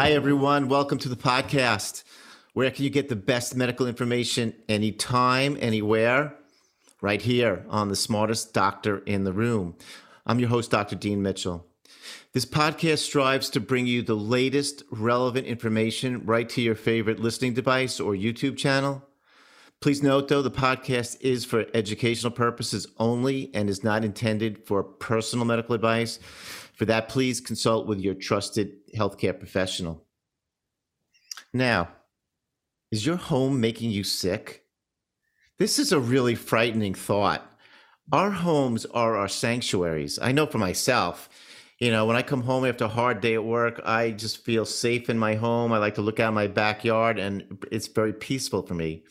Hi, everyone. Welcome to the podcast. Where can you get the best medical information anytime, anywhere? Right here on The Smartest Doctor in the Room. I'm your host, Dr. Dean Mitchell. This podcast strives to bring you the latest relevant information right to your favorite listening device or YouTube channel. Please note, though, the podcast is for educational purposes only and is not intended for personal medical advice. For that, please consult with your trusted healthcare professional. Now, is your home making you sick? This is a really frightening thought. Our homes are our sanctuaries. I know for myself, you know, when I come home after a hard day at work, I just feel safe in my home. I like to look out my backyard and it's very peaceful for me.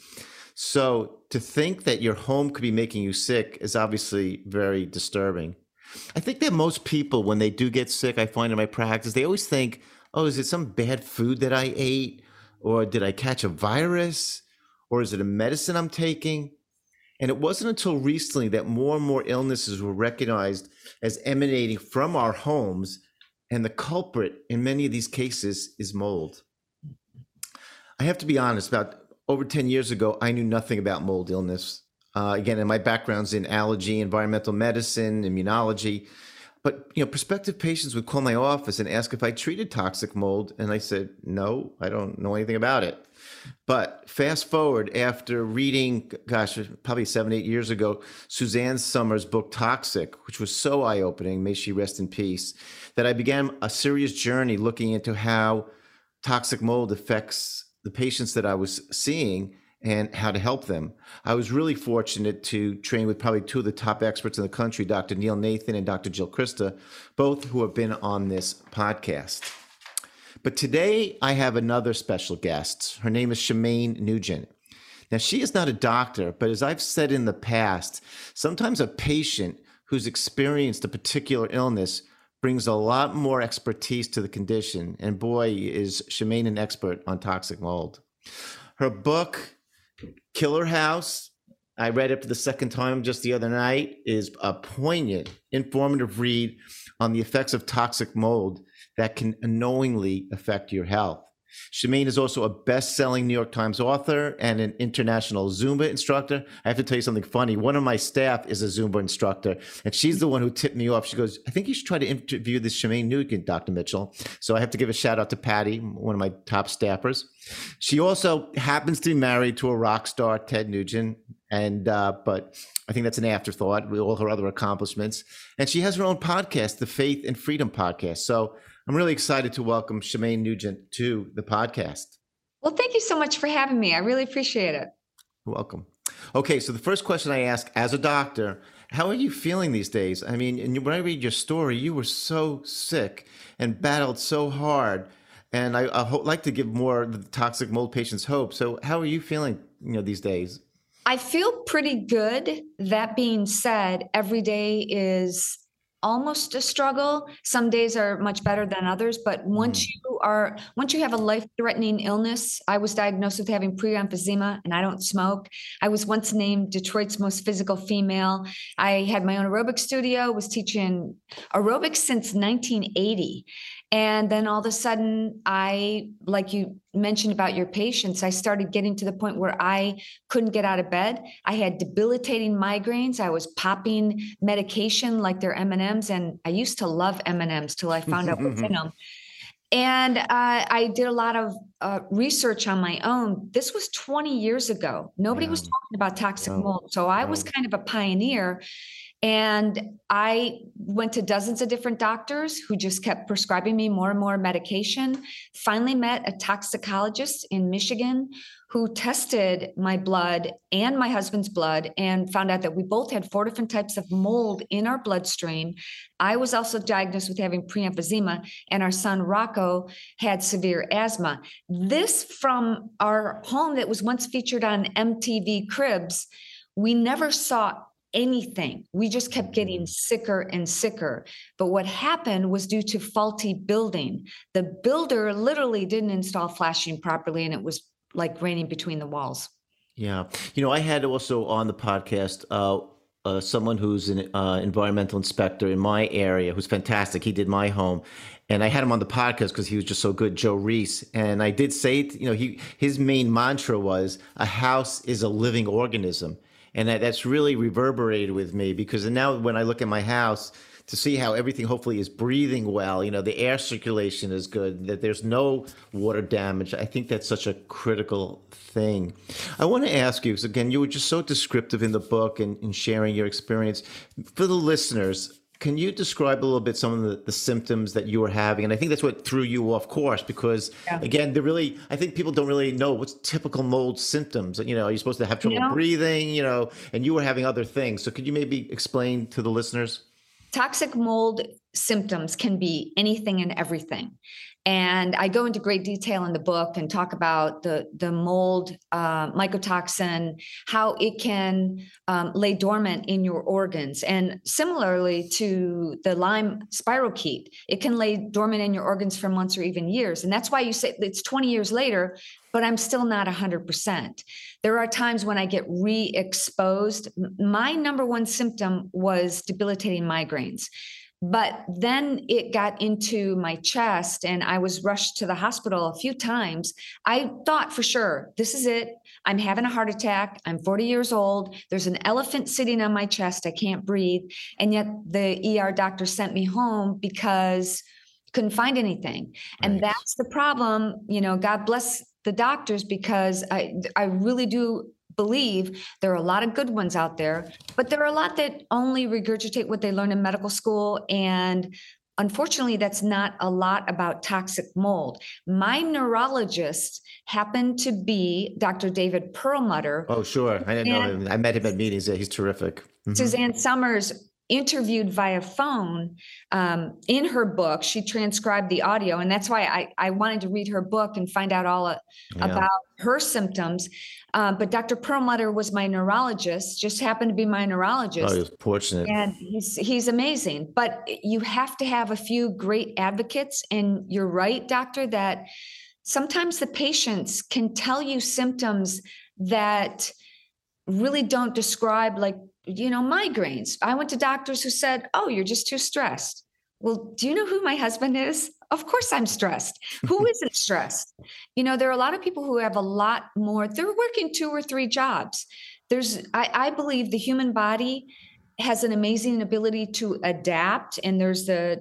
So to think that your home could be making you sick is obviously very disturbing. I think that most people, when they do get sick, I find in my practice, they always think, oh, is it some bad food that I ate? Or did I catch a virus? Or is it a medicine I'm taking? And it wasn't until recently that more and more illnesses were recognized as emanating from our homes, and the culprit in many of these cases is mold. I have to be honest, about over 10 years ago, I knew nothing about mold illness. Again, and my background's in allergy, environmental medicine, immunology. But you know, prospective patients would call my office and ask if I treated toxic mold, and I said, no, I don't know anything about it. But fast forward, after reading, gosh, probably 7-8 years ago, Suzanne Somers' book Toxic, which was so eye-opening, may she rest in peace, that I began a serious journey looking into how toxic mold affects the patients that I was seeing and how to help them. I was really fortunate to train with probably two of the top experts in the country, Dr. Neil Nathan and Dr. Jill Krista, both who have been on this podcast. But today I have another special guest. Her name is Shemane Nugent. Now, she is not a doctor, but as I've said in the past, sometimes a patient who's experienced a particular illness brings a lot more expertise to the condition. And boy, is Shemane an expert on toxic mold. Her book, Killer House, I read it for the second time just the other night, is a poignant, informative read on the effects of toxic mold that can unknowingly affect your health. Shemane is also a best-selling New York Times author and an international Zumba instructor. I have to tell you something funny. One of my staff is a Zumba instructor, and she's the one who tipped me off. She goes, I think you should try to interview this Shemane Nugent, Dr. Mitchell. So I have to give a shout-out to Patty, one of my top staffers. She also happens to be married to a rock star, Ted Nugent, and but I think that's an afterthought with all her other accomplishments. And she has her own podcast, the Faith and Freedom podcast. So I'm really excited to welcome Shemane Nugent to the podcast. Well, thank you so much for having me. I really appreciate it. Welcome. Okay, so the first question I ask as a doctor, how are you feeling these days? I mean, and when I read your story, you were so sick and battled so hard. And I like to give more of the toxic mold patients hope. So how are you feeling, you know, these days? I feel pretty good. That being said, every day is almost a struggle. Some days are much better than others, but once you have a life-threatening illness, I was diagnosed with having pre-emphysema, and I don't smoke. I was once named Detroit's Most Physical Female. I had my own aerobic studio, was teaching aerobics since 1980. And then all of a sudden, I, like you mentioned about your patients, I started getting to the point where I couldn't get out of bed. I had debilitating migraines. I was popping medication like they're M&Ms, and I used to love M&Ms till I found out what's in them. And I did a lot of research on my own. This was 20 years ago. Nobody was talking about toxic mold. So I was kind of a pioneer. And I went to dozens of different doctors who just kept prescribing me more and more medication. Finally met a toxicologist in Michigan who tested my blood and my husband's blood and found out that we both had 4 different types of mold in our bloodstream. I was also diagnosed with having pre-emphysema, and our son Rocco had severe asthma. This from our home that was once featured on MTV Cribs. We never saw anything. We just kept getting sicker and sicker. But what happened was due to faulty building. The builder literally didn't install flashing properly, and it was like raining between the walls. Yeah. You know, I had also on the podcast someone who's an environmental inspector in my area who's fantastic. He did my home. And I had him on the podcast because he was just so good, Joe Reese. And I did say, you know, his main mantra was a house is a living organism. And that's really reverberated with me, because now when I look at my house to see how everything hopefully is breathing well, you know, the air circulation is good, that there's no water damage. I think that's such a critical thing. I want to ask you, because again, you were just so descriptive in the book and sharing your experience. For the listeners, can you describe a little bit some of the symptoms that you were having? And I think that's what threw you off course, because again, I think people don't really know what's typical mold symptoms. You know, are you supposed to have trouble breathing, you know, and you were having other things. So could you maybe explain to the listeners? Toxic mold symptoms can be anything and everything. And I go into great detail in the book and talk about the mold mycotoxin, how it can lay dormant in your organs. And similarly to the Lyme spirochete, it can lay dormant in your organs for months or even years. And that's why you say it's 20 years later, but I'm still not 100%. There are times when I get re-exposed. My number one symptom was debilitating migraines. But then it got into my chest and I was rushed to the hospital a few times. I thought for sure, this is it. I'm having a heart attack. I'm 40 years old. There's an elephant sitting on my chest. I can't breathe. And yet the ER doctor sent me home because I couldn't find anything. Right. And that's the problem. You know, God bless the doctors, because I really do believe there are a lot of good ones out there, but there are a lot that only regurgitate what they learn in medical school. And unfortunately, that's not a lot about toxic mold. My neurologist happened to be Dr. David Perlmutter. Oh, sure. I didn't know him. I met him at meetings. Yeah, he's terrific. Mm-hmm. Suzanne Somers interviewed via phone in her book. She transcribed the audio. And that's why I wanted to read her book and find out all about her symptoms. But Dr. Perlmutter was my neurologist, just happened to be my neurologist. Oh, he was fortunate. And he's amazing. But you have to have a few great advocates. And you're right, doctor, that sometimes the patients can tell you symptoms that really don't describe, like, you know, migraines. I went to doctors who said, oh, you're just too stressed. Well, do you know who my husband is? Of course I'm stressed. Who isn't stressed? You know, there are a lot of people who have a lot more. They're working 2 or 3 jobs. I believe the human body has an amazing ability to adapt. And there's a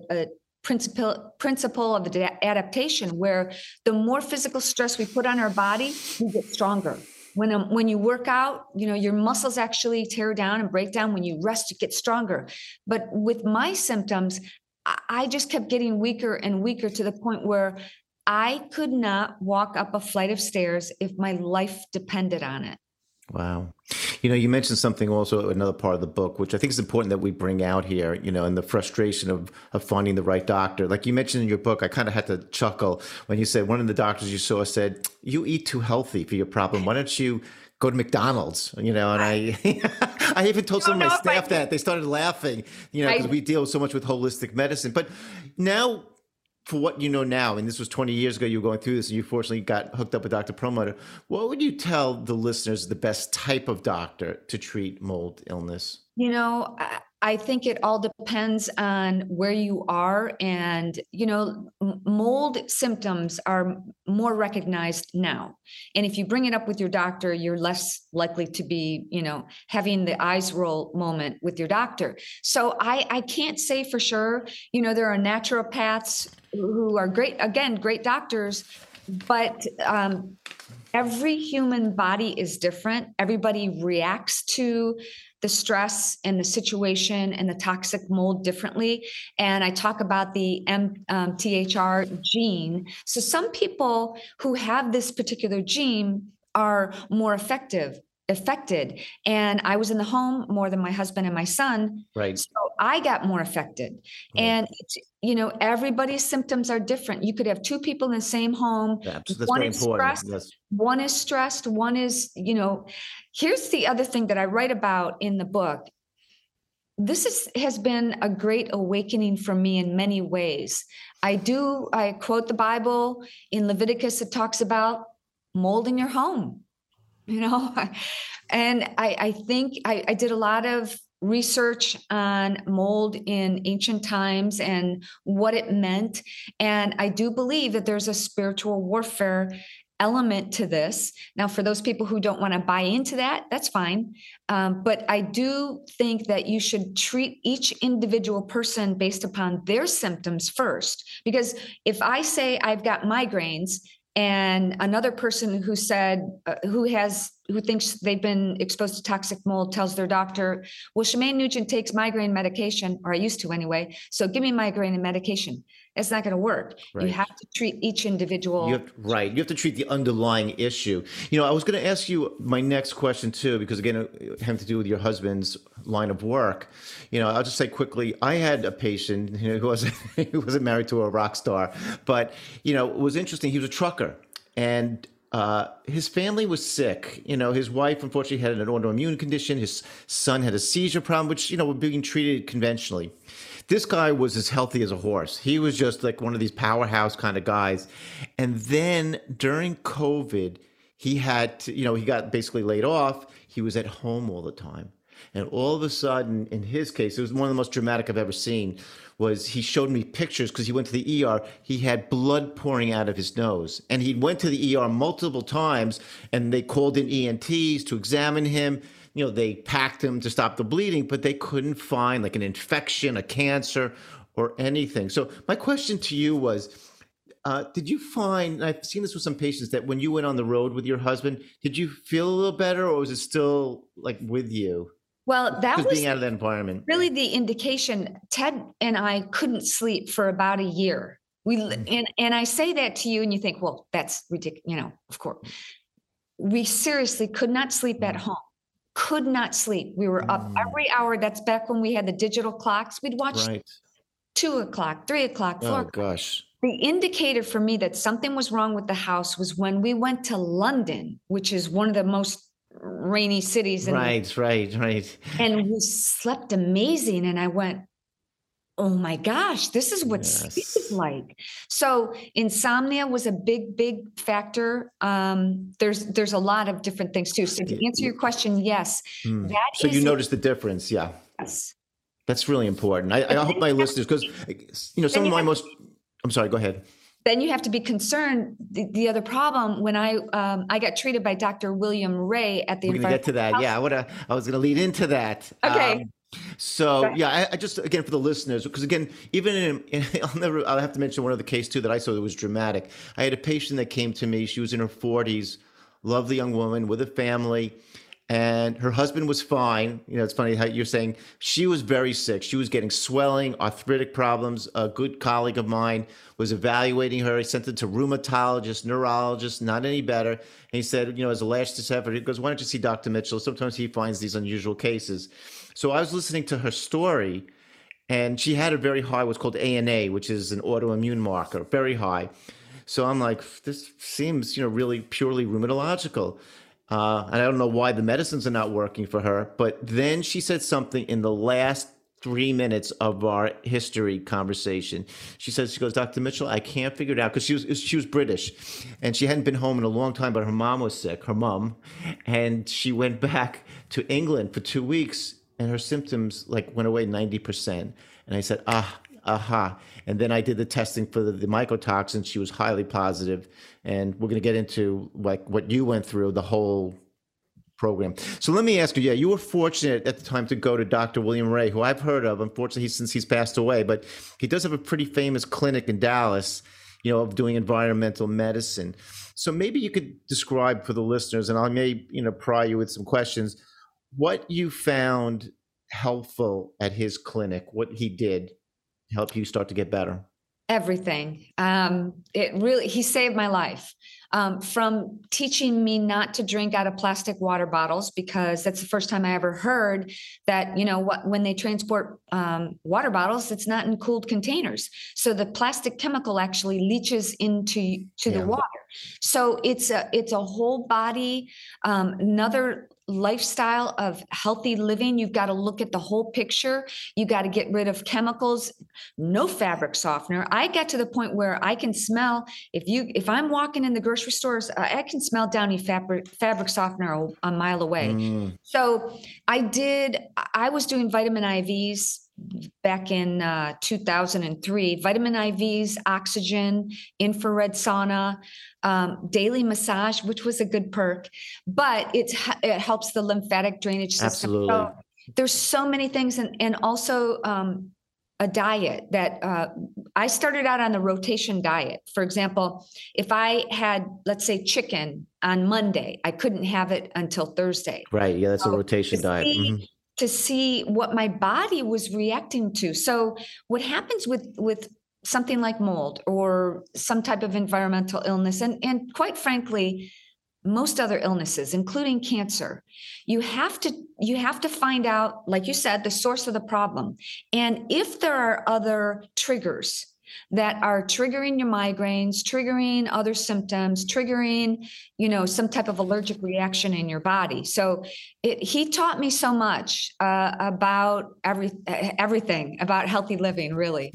principle of adaptation where the more physical stress we put on our body, we get stronger. When you work out, you know, your muscles actually tear down and break down. When you rest, you get stronger. But with my symptoms, I just kept getting weaker and weaker to the point where I could not walk up a flight of stairs if my life depended on it. Wow. You know, you mentioned something also, another part of the book, which I think is important that we bring out here, you know, and the frustration of finding the right doctor. Like you mentioned in your book, I kind of had to chuckle when you said one of the doctors you saw said, you eat too healthy for your problem. Why don't you go to McDonald's, you know? And I even told some of my staff that. They started laughing, you know, because we deal so much with holistic medicine. But now, for what you know now, and this was 20 years ago, you were going through this, and you fortunately got hooked up with Dr. Perlmutter. What would you tell the listeners the best type of doctor to treat mold illness? You know, I think it all depends on where you are. And, you know, mold symptoms are more recognized now. And if you bring it up with your doctor, you're less likely to be, you know, having the eyes roll moment with your doctor. So I can't say for sure. You know, there are naturopaths who are great, again, great doctors, but every human body is different. Everybody reacts to the stress and the situation and the toxic mold differently. And I talk about the MTHFR gene. So some people who have this particular gene are more affected. And I was in the home more than my husband and my son. Right. So I got more affected. Right. And it's, you know, everybody's symptoms are different. You could have 2 people in the same home. That's very important. Yes. One is stressed. One is, you know, here's the other thing that I write about in the book. This has been a great awakening for me in many ways. I quote the Bible. In Leviticus, it talks about mold in your home. You know, and I think I did a lot of research on mold in ancient times and what it meant. And I do believe that there's a spiritual warfare element to this. Now, for those people who don't want to buy into that, that's fine. But I do think that you should treat each individual person based upon their symptoms first, because if I say I've got migraines and another person who said, who thinks they've been exposed to toxic mold tells their doctor, well, Shemane Nugent takes migraine medication, or I used to anyway, so give me migraine and medication. It's not going to work. Right. You have to treat each individual. Right. You have to treat the underlying issue. You know, I was going to ask you my next question too, because again, it had to do with your husband's line of work. You know, I'll just say quickly, I had a patient, you know, who wasn't married to a rock star, but, you know, it was interesting. He was a trucker, and his family was sick. You know, his wife, unfortunately, had an autoimmune condition. His son had a seizure problem, which, you know, were being treated conventionally. This guy was as healthy as a horse. He was just like one of these powerhouse kind of guys. And then during COVID, he had to, you know, he got basically laid off. He was at home all the time. And all of a sudden, in his case, it was one of the most dramatic I've ever seen, was he showed me pictures because he went to the ER. He had blood pouring out of his nose. And he went to the ER multiple times, and they called in ENTs to examine him. You know, they packed him to stop the bleeding, but they couldn't find like an infection, a cancer, or anything. So my question to you was, did you find, and I've seen this with some patients, that when you went on the road with your husband, did you feel a little better, or was it still like with you? Well, that was being out of that environment. Really the indication. Ted and I couldn't sleep for about a year. And I say that to you and you think, well, that's ridiculous. You know, of course. We seriously could not sleep at home. Could not sleep. We were up every hour. That's back when we had the digital clocks. We'd watch 2 o'clock, 3 o'clock, 4 o'clock. Oh gosh. The indicator for me that something was wrong with the house was when we went to London, which is one of the most rainy cities. Right. And we slept amazing. And I went, oh my gosh, this is what sleep is like. So insomnia was a big, big factor. There's a lot of different things too. So to answer your question, yes. Mm. So you noticed the difference. Yeah. Yes. That's really important. I hope my listeners, because, you know, some of my most, I'm sorry, go ahead. Then you have to be concerned. The other problem, when I got treated by Dr. William Ray at the Environmental Health Center. We're going to get to that. Yeah, I was going to lead into that. Okay. So yeah, I just, again, for the listeners, because again, even I'll have to mention one other case too that I saw that was dramatic. I had a patient that came to me. She was in her 40s, lovely young woman with a family, and her husband was fine. You know, it's funny how you're saying she was very sick. She was getting swelling, arthritic problems. A good colleague of mine was evaluating her. He sent her to rheumatologist, neurologist, not any better. And he said, you know, as a last effort, he goes, why don't you see Dr. Mitchell? Sometimes he finds these unusual cases. So I was listening to her story, and she had a very high, what's called ANA, which is an autoimmune marker, very high. So I'm like, this seems, you know, really purely rheumatological. And I don't know why the medicines are not working for her. But then she said something in the last 3 minutes of our history conversation. She says, she goes, Dr. Mitchell, I can't figure it out. Because she was British, and she hadn't been home in a long time, but her mom was sick, her mom. And she went back to England for 2 weeks, and her symptoms like went away 90%. And I said, And then I did the testing for the mycotoxin. She was highly positive. And we're going to get into like what you went through, the whole program. So let me ask you, you were fortunate at the time to go to Dr. William Ray, who I've heard of, unfortunately, since he's passed away, but he does have a pretty famous clinic in Dallas, you know, of doing environmental medicine. So maybe you could describe for the listeners, and I may, you know, pry you with some questions, what you found helpful at his clinic, what he did to help you start to get better. Everything. He saved my life, from teaching me not to drink out of plastic water bottles, because that's the first time I ever heard that, you know, when they transport water bottles, it's not in cooled containers. So the plastic chemical actually leaches into the water. So it's a whole body, another lifestyle of healthy living, you've got to look at the whole picture. You got to get rid of chemicals, no fabric softener. I get to the point where I can smell, if I'm walking in the grocery stores, I can smell Downy fabric softener a mile away. So I was doing vitamin IVs back in 2003, vitamin IVs, oxygen, infrared sauna, daily massage, which was a good perk, but it helps the lymphatic drainage system. Absolutely. So there's so many things. And also, a diet that, I started out on the rotation diet. For example, if I had, let's say, chicken on Monday, I couldn't have it until Thursday. Right. Yeah. That's a rotation diet. To see what my body was reacting to. So what happens with something like mold or some type of environmental illness, and quite frankly, most other illnesses, including cancer, you have to find out, like you said, the source of the problem. And if there are other triggers that are triggering your migraines, triggering other symptoms, triggering, some type of allergic reaction in your body. So he taught me so much about everything, about healthy living, really.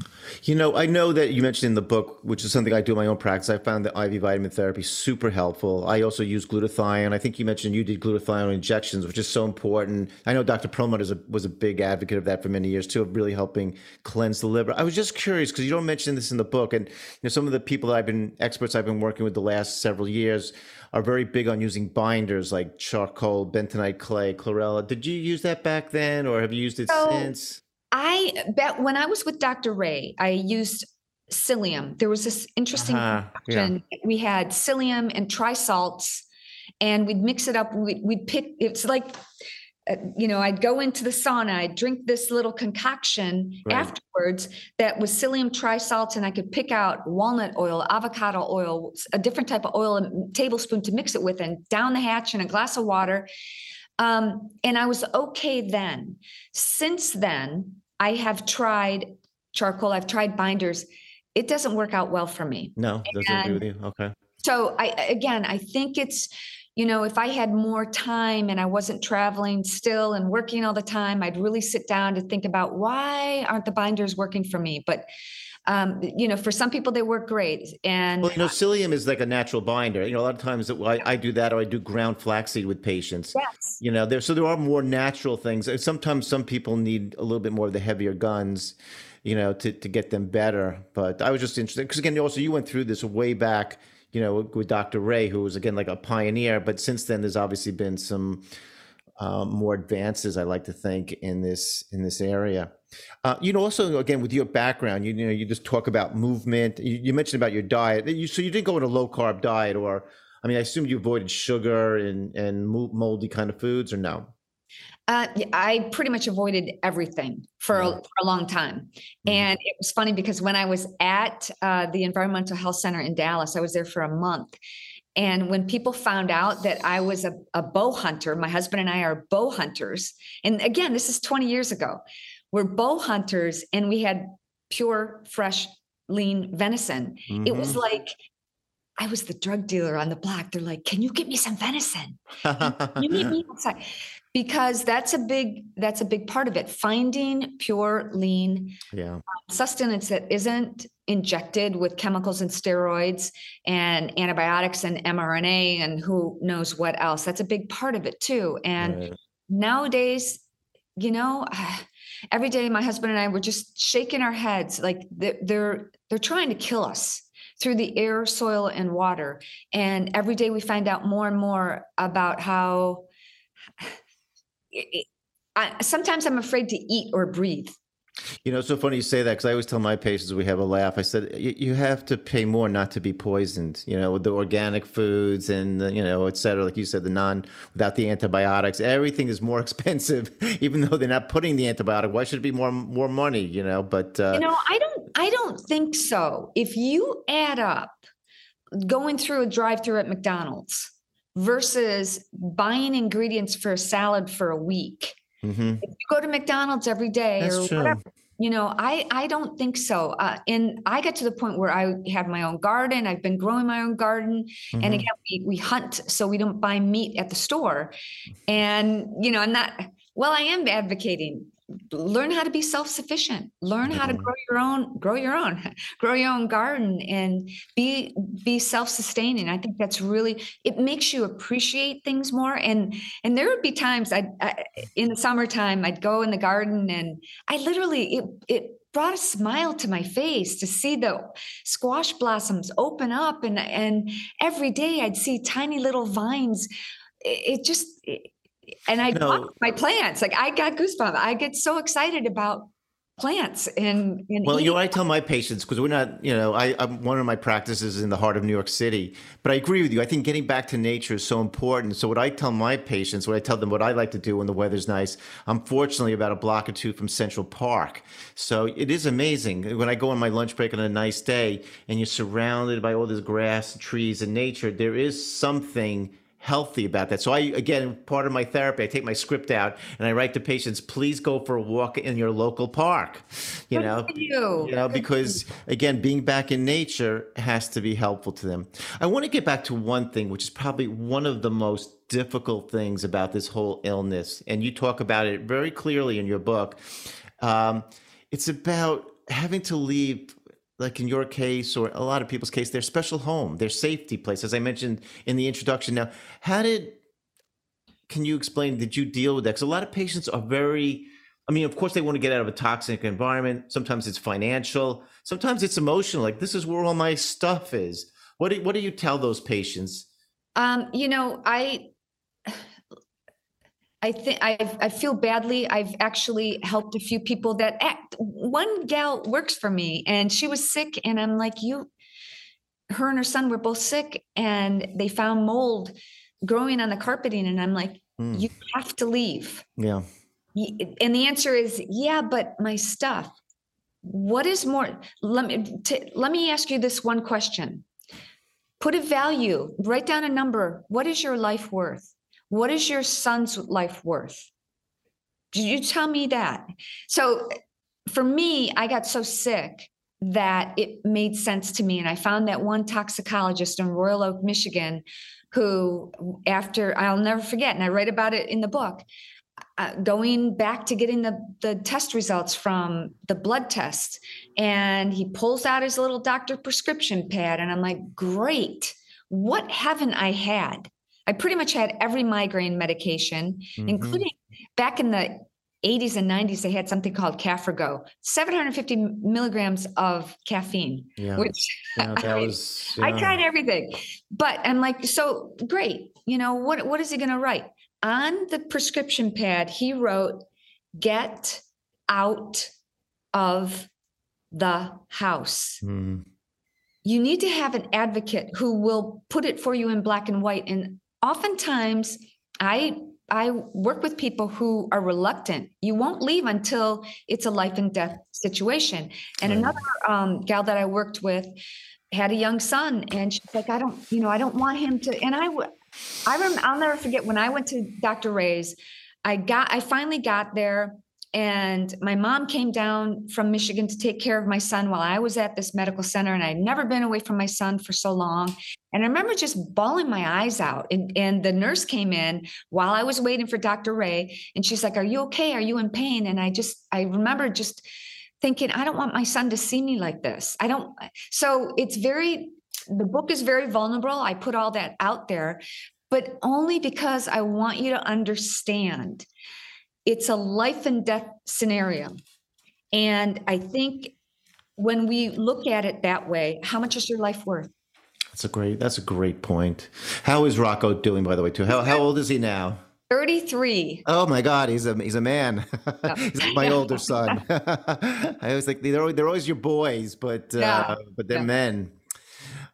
I know that you mentioned in the book, which is something I do in my own practice, I found the IV vitamin therapy super helpful. I also use glutathione. I think you mentioned you did glutathione injections, which is so important. I know Dr. Perlmutter was a big advocate of that for many years, too, of really helping cleanse the liver. I was just curious, because you don't mention this in the book, and some of the people that experts I've been working with the last several years are very big on using binders like charcoal, bentonite clay, chlorella. Did you use that back then, or have you used it since? I bet when I was with Dr. Ray, I used psyllium. There was this interesting option. We had psyllium and trisalts, and we'd mix it up. We'd pick, it's like, I'd go into the sauna, I'd drink this little concoction afterwards that was psyllium trisalts, and I could pick out walnut oil, avocado oil, a different type of oil, a tablespoon to mix it with, and down the hatch in a glass of water. And I was okay then. Since then, I have tried charcoal, I've tried binders. It doesn't work out well for me. No, doesn't agree with you. Okay. So I think it's, if I had more time and I wasn't traveling still and working all the time, I'd really sit down to think about why aren't the binders working for me? But, for some people, they work great. And psyllium is like a natural binder. A lot of times I do that, or I do ground flaxseed with patients. Yes. So there are more natural things. Sometimes some people need a little bit more of the heavier guns, to get them better. But I was just interested because, again, also you went through this way back, with Dr. Ray, who was, again, like a pioneer. But since then, there's obviously been some more advances, I like to think, in this area. Also, again, with your background, you just talk about movement. You mentioned about your diet. So you didn't go on a low-carb diet, or, I assume you avoided sugar and moldy kind of foods, or no? I pretty much avoided everything for a long time. And it was funny because when I was at the Environmental Health Center in Dallas, I was there for a month. And when people found out that I was a bow hunter, my husband and I are bow hunters. And again, this is 20 years ago. We're bow hunters, and we had pure, fresh, lean venison. Mm-hmm. It was like I was the drug dealer on the block. They're like, "Can you get me some venison? Can you meet me outside?" Because that's a big part of it. Finding pure, lean sustenance that isn't injected with chemicals and steroids and antibiotics and mRNA and who knows what else. That's a big part of it too. And nowadays, every day my husband and I were just shaking our heads like they're trying to kill us through the air, soil, and water. And every day we find out more and more about how sometimes I'm afraid to eat or breathe. It's so funny you say that, because I always tell my patients, we have a laugh. I said, you have to pay more not to be poisoned, with the organic foods and, et cetera. Like you said, without the antibiotics, everything is more expensive, even though they're not putting the antibiotic. Why should it be more money, But, I don't think so. If you add up going through a drive-thru at McDonald's versus buying ingredients for a salad for a week, if you go to McDonald's every day, that's or whatever, You know, I don't think so. And I got to the point where I have my own garden. I've been growing my own garden. Mm-hmm. And again, we hunt, so we don't buy meat at the store. And, you know, I am advocating, learn how to be self-sufficient, learn how to grow your own garden and be self-sustaining. I think that's really, it makes you appreciate things more. And there would be times I in the summertime, I'd go in the garden and I literally, it brought a smile to my face to see the squash blossoms open up. And every day I'd see tiny little vines. And I talk my plants, like I got goosebumps. I get so excited about plants and well, eating. You know, I tell my patients, because we're not, you know, I'm one of my practices is in the heart of New York City, but I agree with you. I think getting back to nature is so important. So what I tell my patients, what I tell them, what I like to do when the weather's nice, I'm fortunately about a block or two from Central Park. So it is amazing when I go on my lunch break on a nice day and you're surrounded by all this grass, trees and nature, there is something healthy about that. So I, again, part of my therapy, I take my script out and I write to patients, please go for a walk in your local park, you know, because again, being back in nature has to be helpful to them. I want to get back to one thing, which is probably one of the most difficult things about this whole illness. And you talk about it very clearly in your book. It's about having to leave, like in your case or a lot of people's case, their special home, their safety place, as I mentioned in the introduction. Now, can you explain, did you deal with that? Because a lot of patients are of course they want to get out of a toxic environment. Sometimes it's financial, sometimes it's emotional. Like, this is where all my stuff is. What do you tell those patients? You know, I think I feel badly. I've actually helped a few people that one gal works for me and she was sick, and I'm like, her and her son were both sick and they found mold growing on the carpeting. And I'm like, You have to leave. Yeah. And the answer is, yeah, but my stuff, what is more? Let me ask you this one question. Put a value, write down a number. What is your life worth? What is your son's life worth? Did you tell me that? So for me, I got so sick that it made sense to me. And I found that one toxicologist in Royal Oak, Michigan, who I'll never forget, and I write about it in the book, going back to getting the test results from the blood test. And he pulls out his little doctor prescription pad. And I'm like, great, what haven't I had? I pretty much had every migraine medication, including back in the 80s and 90s, they had something called CAFRAGO, 750 milligrams of caffeine, I tried everything, but I'm like, so great. You know, what is he going to write on the prescription pad? He wrote, get out of the house. You need to have an advocate who will put it for you in black and white. And oftentimes I work with people who are reluctant. You won't leave until it's a life and death situation. And another gal that I worked with had a young son, and she's like, I don't want him to. And I'll never forget when I went to Dr. Ray's, I finally got there, and my mom came down from Michigan to take care of my son while I was at this medical center. And I'd never been away from my son for so long. And I remember just bawling my eyes out. And the nurse came in while I was waiting for Dr. Ray. And she's like, are you okay? Are you in pain? And I remember just thinking, I don't want my son to see me like this. So the book is very vulnerable. I put all that out there, but only because I want you to understand it's a life and death scenario. And I think when we look at it that way, how much is your life worth? That's a great point. How is Rocco doing, by the way, too? How old is he now? 33. Oh my God, he's a man. No. He's like my older son. I always think they're always your boys, but they're men.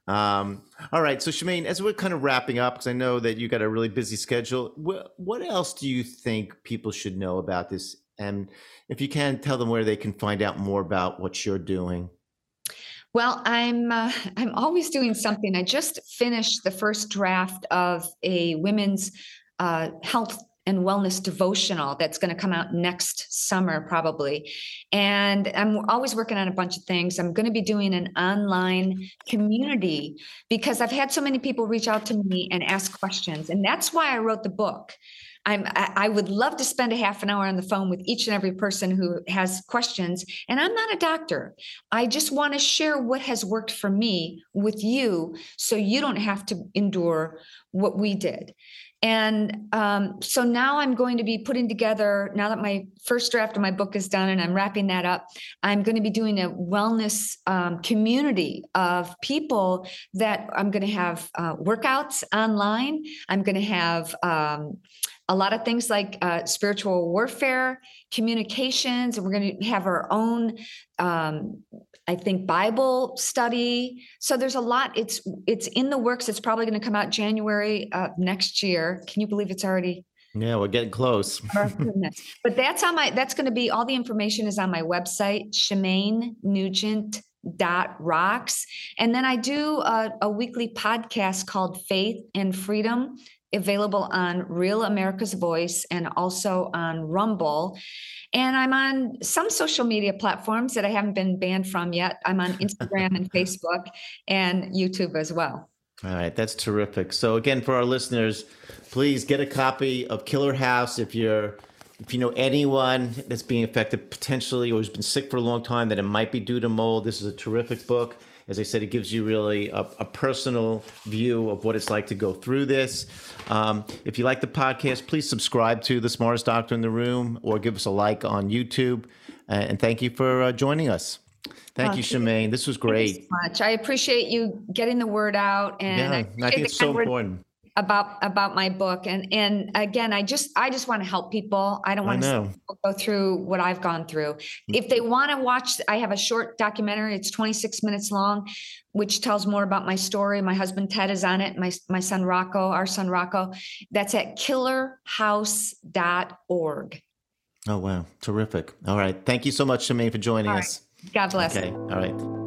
All right. So Shemane, as we're kind of wrapping up, because I know that you got a really busy schedule, what else do you think people should know about this? And if you can, tell them where they can find out more about what you're doing. Well, I'm always doing something. I just finished the first draft of a women's health and wellness devotional that's going to come out next summer, probably. And I'm always working on a bunch of things. I'm going to be doing an online community because I've had so many people reach out to me and ask questions. And that's why I wrote the book. I would love to spend a half an hour on the phone with each and every person who has questions. And I'm not a doctor. I just want to share what has worked for me with you so you don't have to endure what we did. And so now I'm going to be putting together, now that my first draft of my book is done and I'm wrapping that up, I'm going to be doing a wellness community of people that I'm going to have workouts online. I'm going to have a lot of things like spiritual warfare, communications, and we're going to have our own, I think, Bible study. So there's a lot. It's in the works. It's probably going to come out January next year. Can you believe it's already? Yeah, we're getting close. But that's going to be, all the information is on my website, shemanenugent.rocks. And then I do a weekly podcast called Faith and Freedom, available on Real America's Voice and also on Rumble. And I'm on some social media platforms that I haven't been banned from yet. I'm on Instagram and Facebook and YouTube as well. All right. That's terrific. So again, for our listeners, please get a copy of Killer House. If you know anyone that's being affected potentially or has been sick for a long time, that it might be due to mold, this is a terrific book. As I said, it gives you really a personal view of what it's like to go through this. If you like the podcast, please subscribe to The Smartest Doctor in the Room or give us a like on YouTube. And thank you for joining us. Thank you, Shemane. This was great. Thank you so much. I appreciate you getting the word out. And yeah, I think it's so important. About my book. And again, I just want to help people. I don't want to see people go through what I've gone through. If they want to watch, I have a short documentary. It's 26 minutes long, which tells more about my story. My husband, Ted, is on it. My son, Rocco, our son, Rocco. That's at killerhouse.org. Oh, wow. Terrific. All right. Thank you so much, Shemane, for joining us. God bless you. All right.